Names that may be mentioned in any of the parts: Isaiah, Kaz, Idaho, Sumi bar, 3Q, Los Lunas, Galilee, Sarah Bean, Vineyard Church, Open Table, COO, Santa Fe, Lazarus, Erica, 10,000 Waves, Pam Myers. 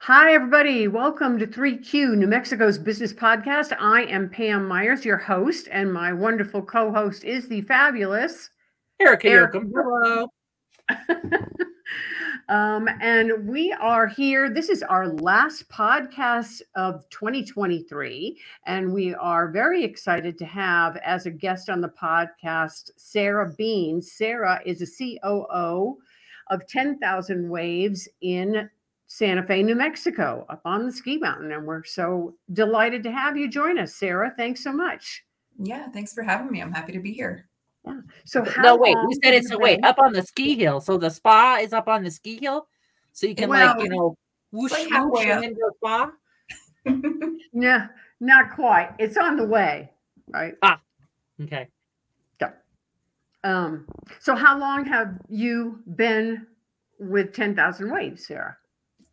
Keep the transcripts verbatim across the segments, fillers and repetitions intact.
Hi, everybody. Welcome to three Q, New Mexico's business podcast. I am Pam Myers, your host, and my wonderful co-host is the fabulous Erica. Erica. Hello. um, and we are here. This is our last podcast of twenty twenty-three, and we are very excited to have as a guest on the podcast, Sarah Bean. Sarah is a C O O of ten thousand Waves in Santa Fe, New Mexico, up on the ski mountain. And we're so delighted to have you join us, Sarah. Thanks so much. Yeah, thanks for having me. I'm happy to be here. Yeah. So how No, wait, you said it's a wait, up on the ski hill. So the spa is up on the ski hill? So you can well, like, you know, whoosh, like whoosh into the spa? Yeah, not quite. It's on the way, right? Ah, okay. So, um, so how long have you been with ten thousand Waves, Sarah?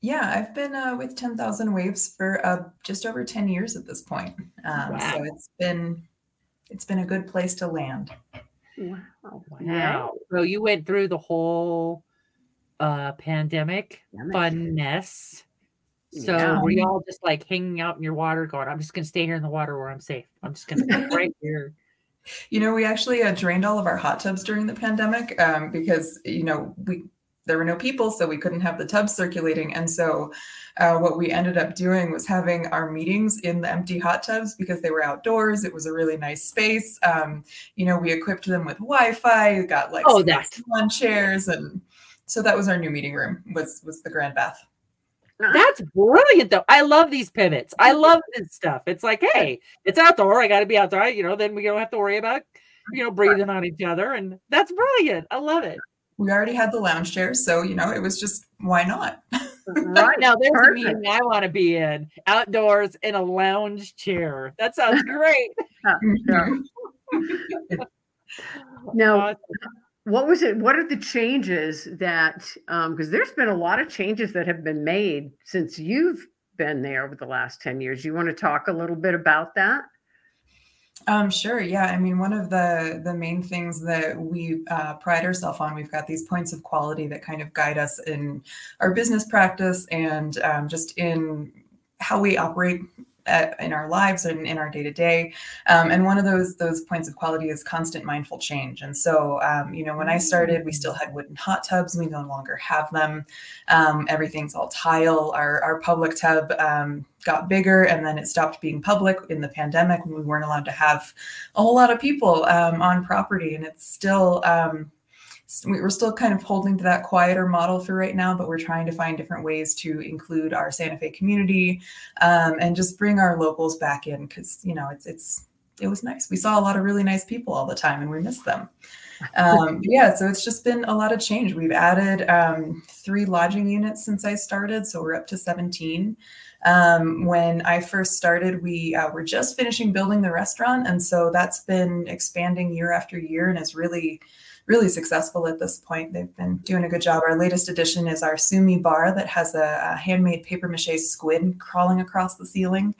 Yeah, I've been uh, with ten thousand Waves for uh, just over ten years at this point. Um, wow. So it's been it's been a good place to land. Wow. Wow. Wow. So you went through the whole uh, pandemic fun mess. So yeah. Were you all just like hanging out in your water going, I'm just going to stay here in the water where I'm safe. I'm just going to stay right here. You know, we actually uh, drained all of our hot tubs during the pandemic um, because, you know, we there were no people, so we couldn't have the tubs circulating. And so uh, what we ended up doing was having our meetings in the empty hot tubs because they were outdoors. It was a really nice space. Um, you know, we equipped them with Wi-Fi. We got like oh, lawn chairs. And so that was our new meeting room, was, was the grand bath. That's brilliant, though. I love these pivots. I love this stuff. It's like, hey, it's outdoor. I got to be outdoor. You know, then we don't have to worry about, you know, breathing on each other. And that's brilliant. I love it. We already had the lounge chairs, so, you know, it was just, why not? Right. Now, there's Perfect. A meeting I want to be in, outdoors in a lounge chair. That sounds great. Now, awesome. What was it? What are the changes that, um, because there's been a lot of changes that have been made since you've been there over the last ten years. You want to talk a little bit about that? Um, sure. Yeah. I mean, one of the, the main things that we uh, pride ourselves on, we've got these points of quality that kind of guide us in our business practice and um, just in how we operate at, in our lives and in our day to day. And one of those, those points of quality is constant mindful change. And so, um, you know, when I started, we still had wooden hot tubs. We no longer have them. Um, everything's all tile. Our, our public tub, um, got bigger, and then it stopped being public in the pandemic when we weren't allowed to have a whole lot of people um, on property. And it's still, um, we're still kind of holding to that quieter model for right now, but we're trying to find different ways to include our Santa Fe community um, and just bring our locals back in. Cause you know, it's, it's, it was nice. We saw a lot of really nice people all the time and we missed them. Um, yeah. So it's just been a lot of change. We've added um, three lodging units since I started. So we're up to seventeen. Um, when I first started, we uh, were just finishing building the restaurant. And so that's been expanding year after year and is really, really successful at this point. They've been doing a good job. Our latest addition is our Sumi bar that has a, a handmade paper mache squid crawling across the ceiling.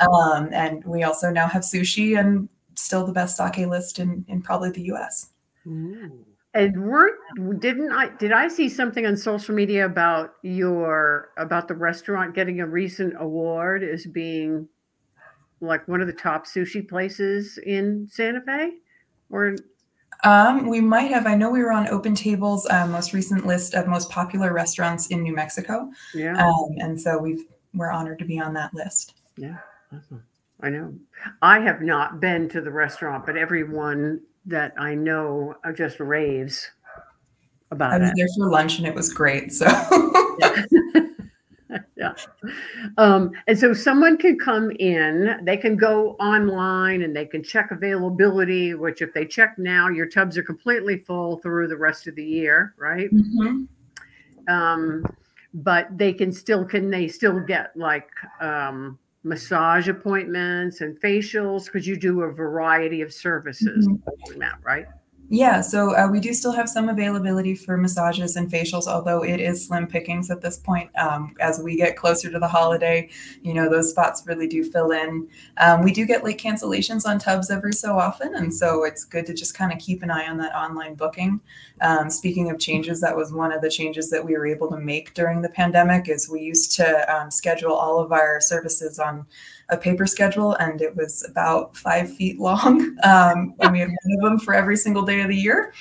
Um, and we also now have sushi and still the best sake list in, in probably the U S. Mm. And weren't didn't I did I see something on social media about your about the restaurant getting a recent award as being like one of the top sushi places in Santa Fe? Or um, we might have. I know we were on Open Table's uh, most recent list of most popular restaurants in New Mexico. Yeah, um, and so we've we're honored to be on that list. Yeah, awesome. I know. I have not been to the restaurant, but everyone that I know are just raves about it. I was it. there for lunch and it was great. So, yeah. Yeah. Um, and so someone can come in, they can go online and they can check availability, which if they check now, your tubs are completely full through the rest of the year. Right. Mm-hmm. Um, but they can still, can they still get like, um, massage appointments and facials, because you do a variety of services, mm-hmm. That, right? Yeah, so uh, we do still have some availability for massages and facials, although it is slim pickings at this point. Um, as we get closer to the holiday, you know, those spots really do fill in. Um, we do get late cancellations on tubs every so often, and so it's good to just kind of keep an eye on that online booking. Um, speaking of changes, that was one of the changes that we were able to make during the pandemic, is we used to um, schedule all of our services on a paper schedule, and it was about five feet long. Um, and we had one of them for every single day of the year.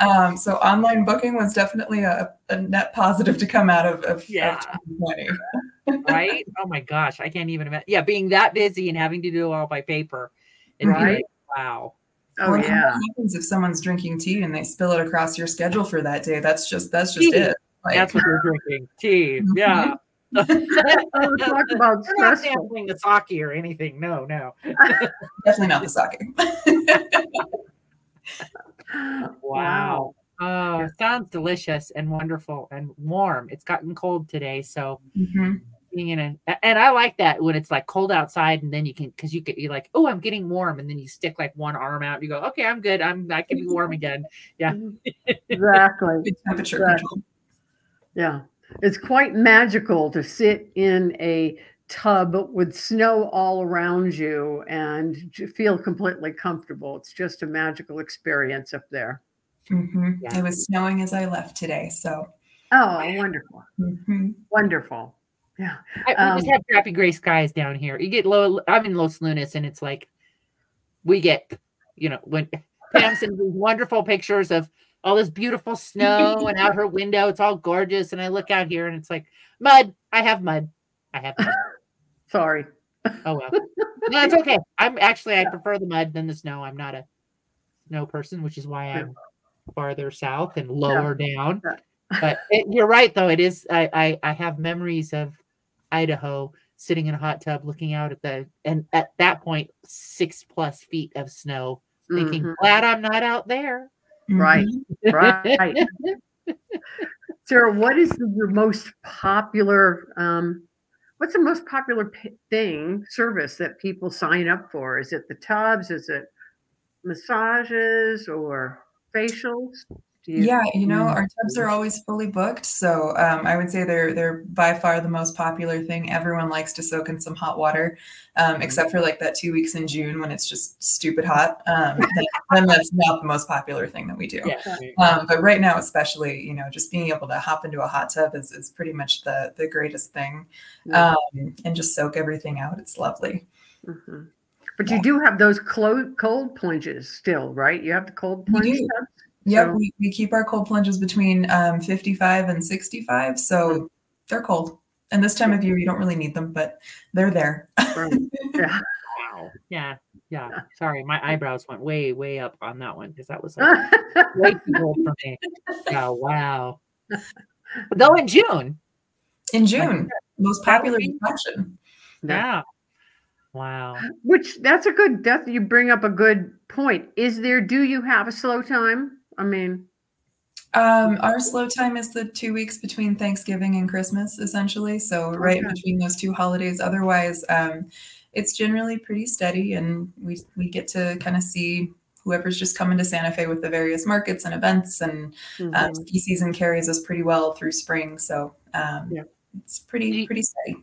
Um, so online booking was definitely a, a net positive to come out of, of, yeah. of twenty twenty. Right? Oh my gosh. I can't even imagine. Yeah. Being that busy and having to do it all by paper. And right. Wow. Oh well, yeah. What happens if someone's drinking tea and they spill it across your schedule for that day? That's just, that's just tea. It. Like, that's what they're drinking. Tea. Yeah. Talk about we're not sampling the sake or anything. No, no. Definitely not the sake. Wow. Oh, it sounds delicious and wonderful and warm. It's gotten cold today. So mm-hmm. being in a, and I like that when it's like cold outside, and then you can, cause you could be like, oh, I'm getting warm. And then you stick like one arm out and you go, okay, I'm good. I'm I can be warm again. Yeah. Exactly. Good temperature exactly. control. Yeah. It's quite magical to sit in a tub with snow all around you and feel completely comfortable. It's just a magical experience up there. Mm-hmm. Yeah. It was snowing as I left today. So, oh, wonderful. Mm-hmm. Wonderful. Yeah. I, we um, just have crappy gray skies down here. You get low, I'm in Los Lunas, and it's like we get, you know, when Pam sends these wonderful pictures of all this beautiful snow and out her window, it's all gorgeous. And I look out here and it's like mud. I have mud. I have mud. Sorry. Oh, well, no, it's okay. I'm actually, I prefer the mud than the snow. I'm not a snow person, which is why I'm farther south and lower yeah. down. Yeah. But it, you're right though. It is. I, I, I have memories of Idaho sitting in a hot tub, looking out at the, and at that point, six plus feet of snow, mm-hmm. thinking, glad I'm not out there. Right, right. Sarah, what is the, your most popular, um, what's the most popular p- thing, service that people sign up for? Is it the tubs? Is it massages or facials? You- yeah, you know, our tubs are always fully booked. So um, I would say they're they're by far the most popular thing. Everyone likes to soak in some hot water, um, except for like that two weeks in June when it's just stupid hot. Um, then, then that's not the most popular thing that we do. Yeah. Um, but right now, especially, you know, just being able to hop into a hot tub is, is pretty much the, the greatest thing. Um, and just soak everything out. It's lovely. Mm-hmm. But yeah. you do have those clo- cold plunges still, right? You have the cold plunge tubs? Yep, so. we, we keep our cold plunges between um, fifty-five and sixty-five, so they're cold. And this time of year, you don't really need them, but they're there. yeah. Wow. Yeah, yeah. Sorry, my eyebrows went way, way up on that one because that was like way too cold for me. Oh, wow. Though in June. In June, most popular attraction. Yeah. Wow. Which that's a good. That you bring up a good point. Is there? Do you have a slow time? I mean, um, our slow time is the two weeks between Thanksgiving and Christmas, essentially. So right okay. between those two holidays. Otherwise, um, it's generally pretty steady, and we we get to kind of see whoever's just coming to Santa Fe with the various markets and events, and mm-hmm. um, ski season carries us pretty well through spring. So um, yeah. it's pretty pretty steady.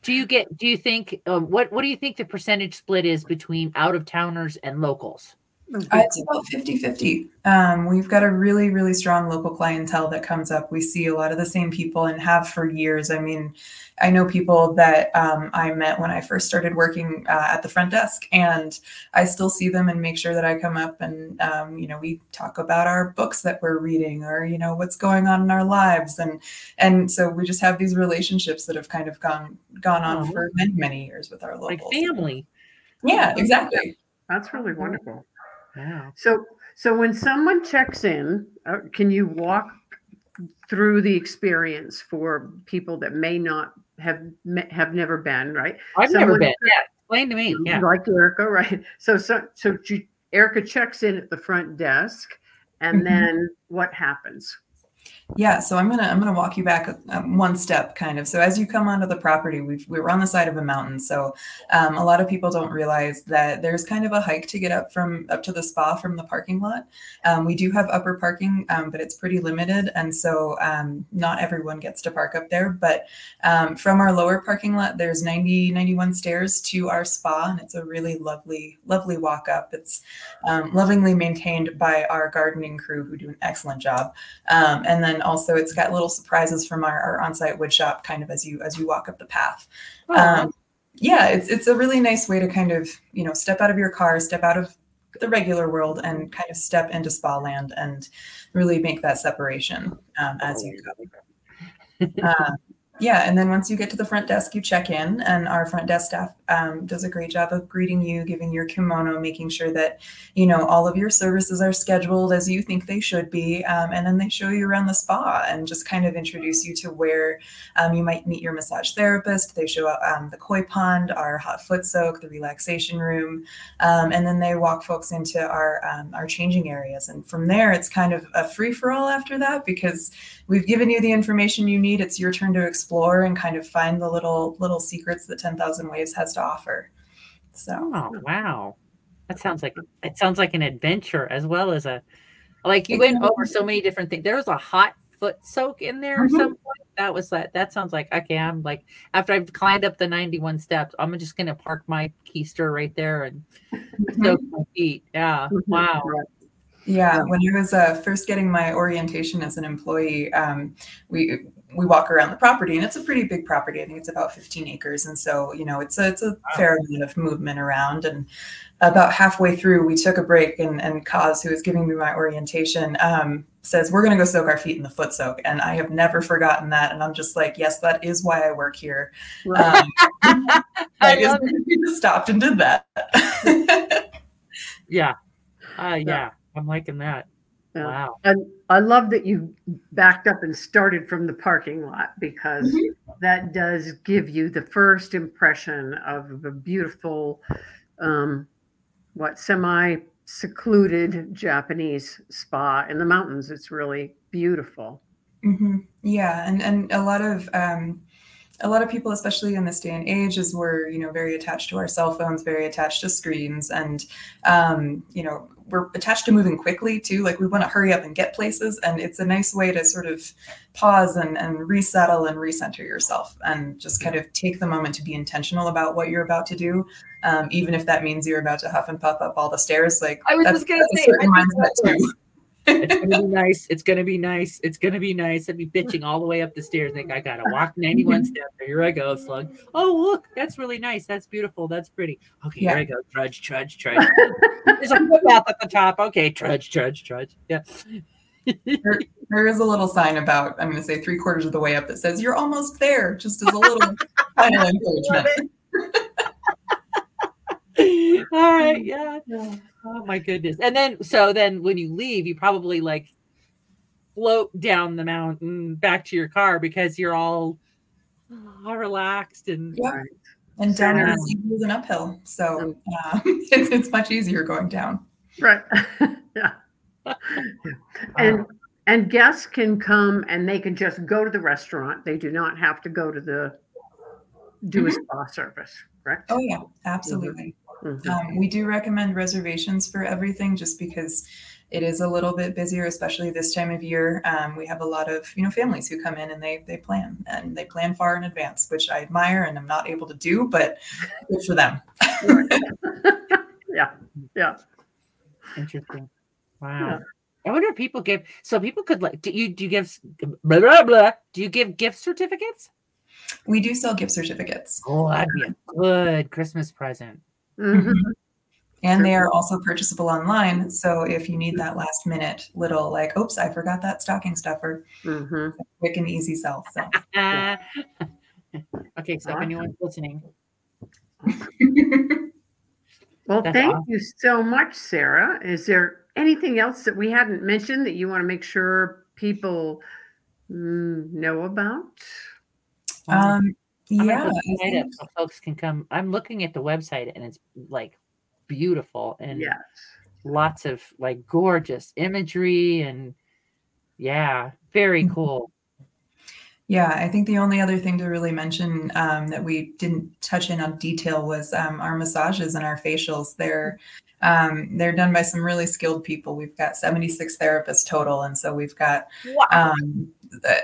Do you get, do you think, uh, what, what do you think the percentage split is between out of towners and locals? Uh, it's about fifty-fifty. Um, we've got a really, really strong local clientele that comes up. We see a lot of the same people and have for years. I mean, I know people that um, I met when I first started working uh, at the front desk, and I still see them and make sure that I come up and, um, you know, we talk about our books that we're reading or, you know, what's going on in our lives. And, and so we just have these relationships that have kind of gone, gone on oh, for many, many years with our locals. Like family. Yeah, exactly. That's really wonderful. Wow. So, so when someone checks in, uh, can you walk through the experience for people that may not have have never been, right? I've someone, never been. Yeah, explain to me. Yeah, like Erica, right? So, so, so she, Erica checks in at the front desk, and mm-hmm. then what happens? Yeah, so I'm gonna I'm gonna walk you back um, one step, kind of. So as you come onto the property, we've, we were on the side of a mountain, so um, a lot of people don't realize that there's kind of a hike to get up from up to the spa from the parking lot. Um, we do have upper parking, um, but it's pretty limited, and so um, not everyone gets to park up there. But um, from our lower parking lot, there's ninety, ninety-one stairs to our spa, and it's a really lovely, lovely walk up. It's um, lovingly maintained by our gardening crew, who do an excellent job, um, and then. Also, it's got little surprises from our, our on-site wood shop, kind of as you as you walk up the path. Oh, um, yeah, it's it's a really nice way to kind of, you know, step out of your car, step out of the regular world and kind of step into spa land and really make that separation um, as you go. Uh, yeah. And then once you get to the front desk, you check in, and our front desk staff um, does a great job of greeting you, giving your kimono, making sure that, you know, all of your services are scheduled as you think they should be. Um, and then they show you around the spa and just kind of introduce you to where um, you might meet your massage therapist. They show um, the koi pond, our hot foot soak, the relaxation room. Um, and then they walk folks into our, um, our changing areas. And from there, it's kind of a free for all after that, because we've given you the information you need. It's your turn to explore. Explore and kind of find the little little secrets that ten thousand Waves has to offer. So, oh, wow, that sounds like it sounds like an adventure as well as a like you went over so many different things. There was a hot foot soak in there mm-hmm. or something. That was that. That sounds like okay. I'm like after I've climbed up the ninety-one steps, I'm just gonna park my keister right there and mm-hmm. soak my feet. Yeah, mm-hmm. wow. Yeah, when I was uh, first getting my orientation as an employee, um, we we walk around the property, and it's a pretty big property. I think it's about fifteen acres, and so you know it's a it's a fair amount of movement around. And about halfway through, we took a break, and and Kaz, who was giving me my orientation, um, says we're going to go soak our feet in the foot soak, and I have never forgotten that. And I'm just like, yes, that is why I work here. Right. Um, I just stopped and did that. yeah, uh, yeah. yeah. I'm liking that. Yeah. Wow. And I love that you backed up and started from the parking lot, because mm-hmm. that does give you the first impression of a beautiful, um, what, semi-secluded Japanese spa in the mountains. It's really beautiful. Mm-hmm. Yeah. And, and a lot of... Um, A lot of people, especially in this day and age, as we're, you know, very attached to our cell phones, very attached to screens. And, um, you know, we're attached to moving quickly, too. Like, we want to hurry up and get places. And it's a nice way to sort of pause and, and resettle and recenter yourself and just kind of take the moment to be intentional about what you're about to do. Um, even if that means you're about to huff and puff up all the stairs. Like, I was that's, just going to say, a certain mindset too. It's going to be nice. It's going to be nice. It's going to be nice. I'd be bitching all the way up the stairs. Think I got to walk ninety-one steps. Here I go, slug. Oh, look. That's really nice. That's beautiful. That's pretty. Okay, yeah. Here I go. Trudge, trudge, trudge. There's a footpath at the top. Okay, trudge, trudge, trudge. Yeah. there, there is a little sign about, I'm going to say three quarters of the way up that says, you're almost there. Just as a little final encouragement. All right. Yeah. Oh my goodness. And then, so then when you leave, you probably like float down the mountain back to your car because you're all, all relaxed and yeah. and down uh, is an uphill. So uh, it's, it's much easier going down. Right. yeah. And, and guests can come and they can just go to the restaurant. They do not have to go to the, do a spa service. Correct? Oh yeah, absolutely. Mm-hmm. Mm-hmm. Um, we do recommend reservations for everything just because it is a little bit busier, especially this time of year. Um, we have a lot of, you know, families who come in and they they plan and they plan far in advance, which I admire and I'm not able to do, but good for them. yeah. Yeah. Interesting. Wow. Yeah. I wonder if people give, so people could like, do you, do you give, blah, blah, blah. Do you give gift certificates? We do sell gift certificates. Oh, that'd be a good Christmas present. Mm-hmm. And they are also purchasable online. So if you need that last minute little like, oops, I forgot that stocking stuffer, mm-hmm. quick and easy sell. So. Yeah. Okay, so awesome. If anyone's listening. Well, That's thank awesome. you so much, Sarah. Is there anything else that we hadn't mentioned that you want to make sure people mm, know about? Um. I'm yeah, I so folks can come. I'm looking at the website and it's like beautiful and yes. lots of like gorgeous imagery and Yeah, very cool. Yeah, I think the only other thing to really mention um, that we didn't touch in on detail was um, our massages and our facials. They're um, they're done by some really skilled people. We've got seventy-six therapists total, and so we've got wow. um,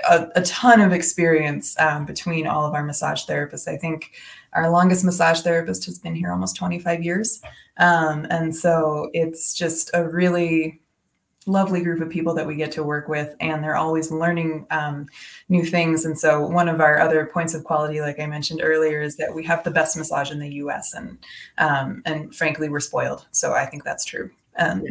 a, a ton of experience um, between all of our massage therapists. I think our longest massage therapist has been here almost twenty-five years, um, and so it's just a really lovely group of people that we get to work with, and they're always learning um, new things. And so one of our other points of quality, like I mentioned earlier, is that we have the best massage in the U S and, um, and frankly, we're spoiled. So I think that's true. Um,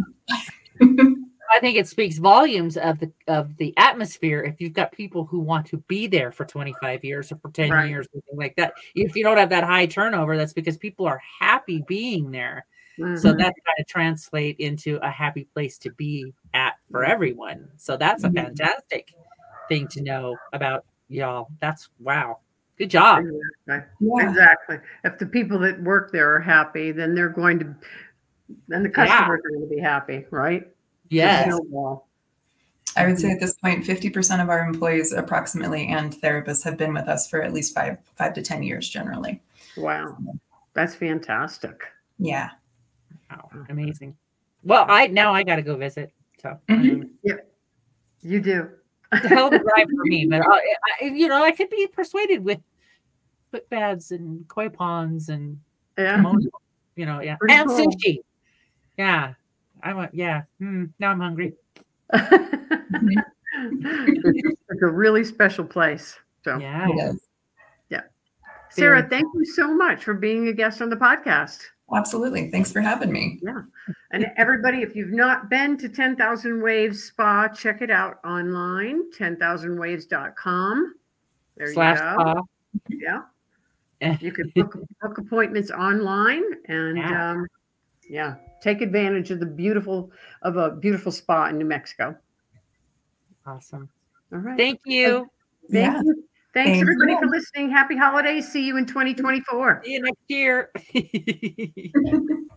I think it speaks volumes of the, of the atmosphere. If you've got people who want to be there for twenty-five years or for ten right. years, something like that, if you don't have that high turnover, that's because people are happy being there. Mm-hmm. So that's going to translate into a happy place to be at for everyone. So that's a fantastic thing to know about y'all. That's wow. Good job. Exactly. Yeah. Exactly. If the people that work there are happy, then they're going to, then the customers yeah. are going to be happy, right? Yes. I would say at this point, fifty percent of our employees approximately and therapists have been with us for at least five, five to ten years generally. Wow. That's fantastic. Yeah. Wow, amazing. Well, I now I got to go visit. So mm-hmm. yeah, you do. It's a hell of a drive for me, but I, I, you know, I could be persuaded with foot baths and koi ponds and yeah. you know, yeah, pretty and cool. sushi. Yeah, I want. Yeah, mm, now I'm hungry. It's a really special place. So yeah, yeah. yeah. Sarah, yeah. thank you so much for being a guest on the podcast. Absolutely. Thanks for having me. Yeah. And everybody, if you've not been to ten thousand Waves Spa, check it out online, ten thousand waves dot com. There Slash you go. Spa. Yeah. You can book, book appointments online and yeah. Um, yeah, take advantage of the beautiful of a beautiful spa in New Mexico. Awesome. All right. Thank you. Thank yeah. you. Thanks, Thank everybody, you. for listening. Happy holidays. See you in twenty twenty-four. See you next year.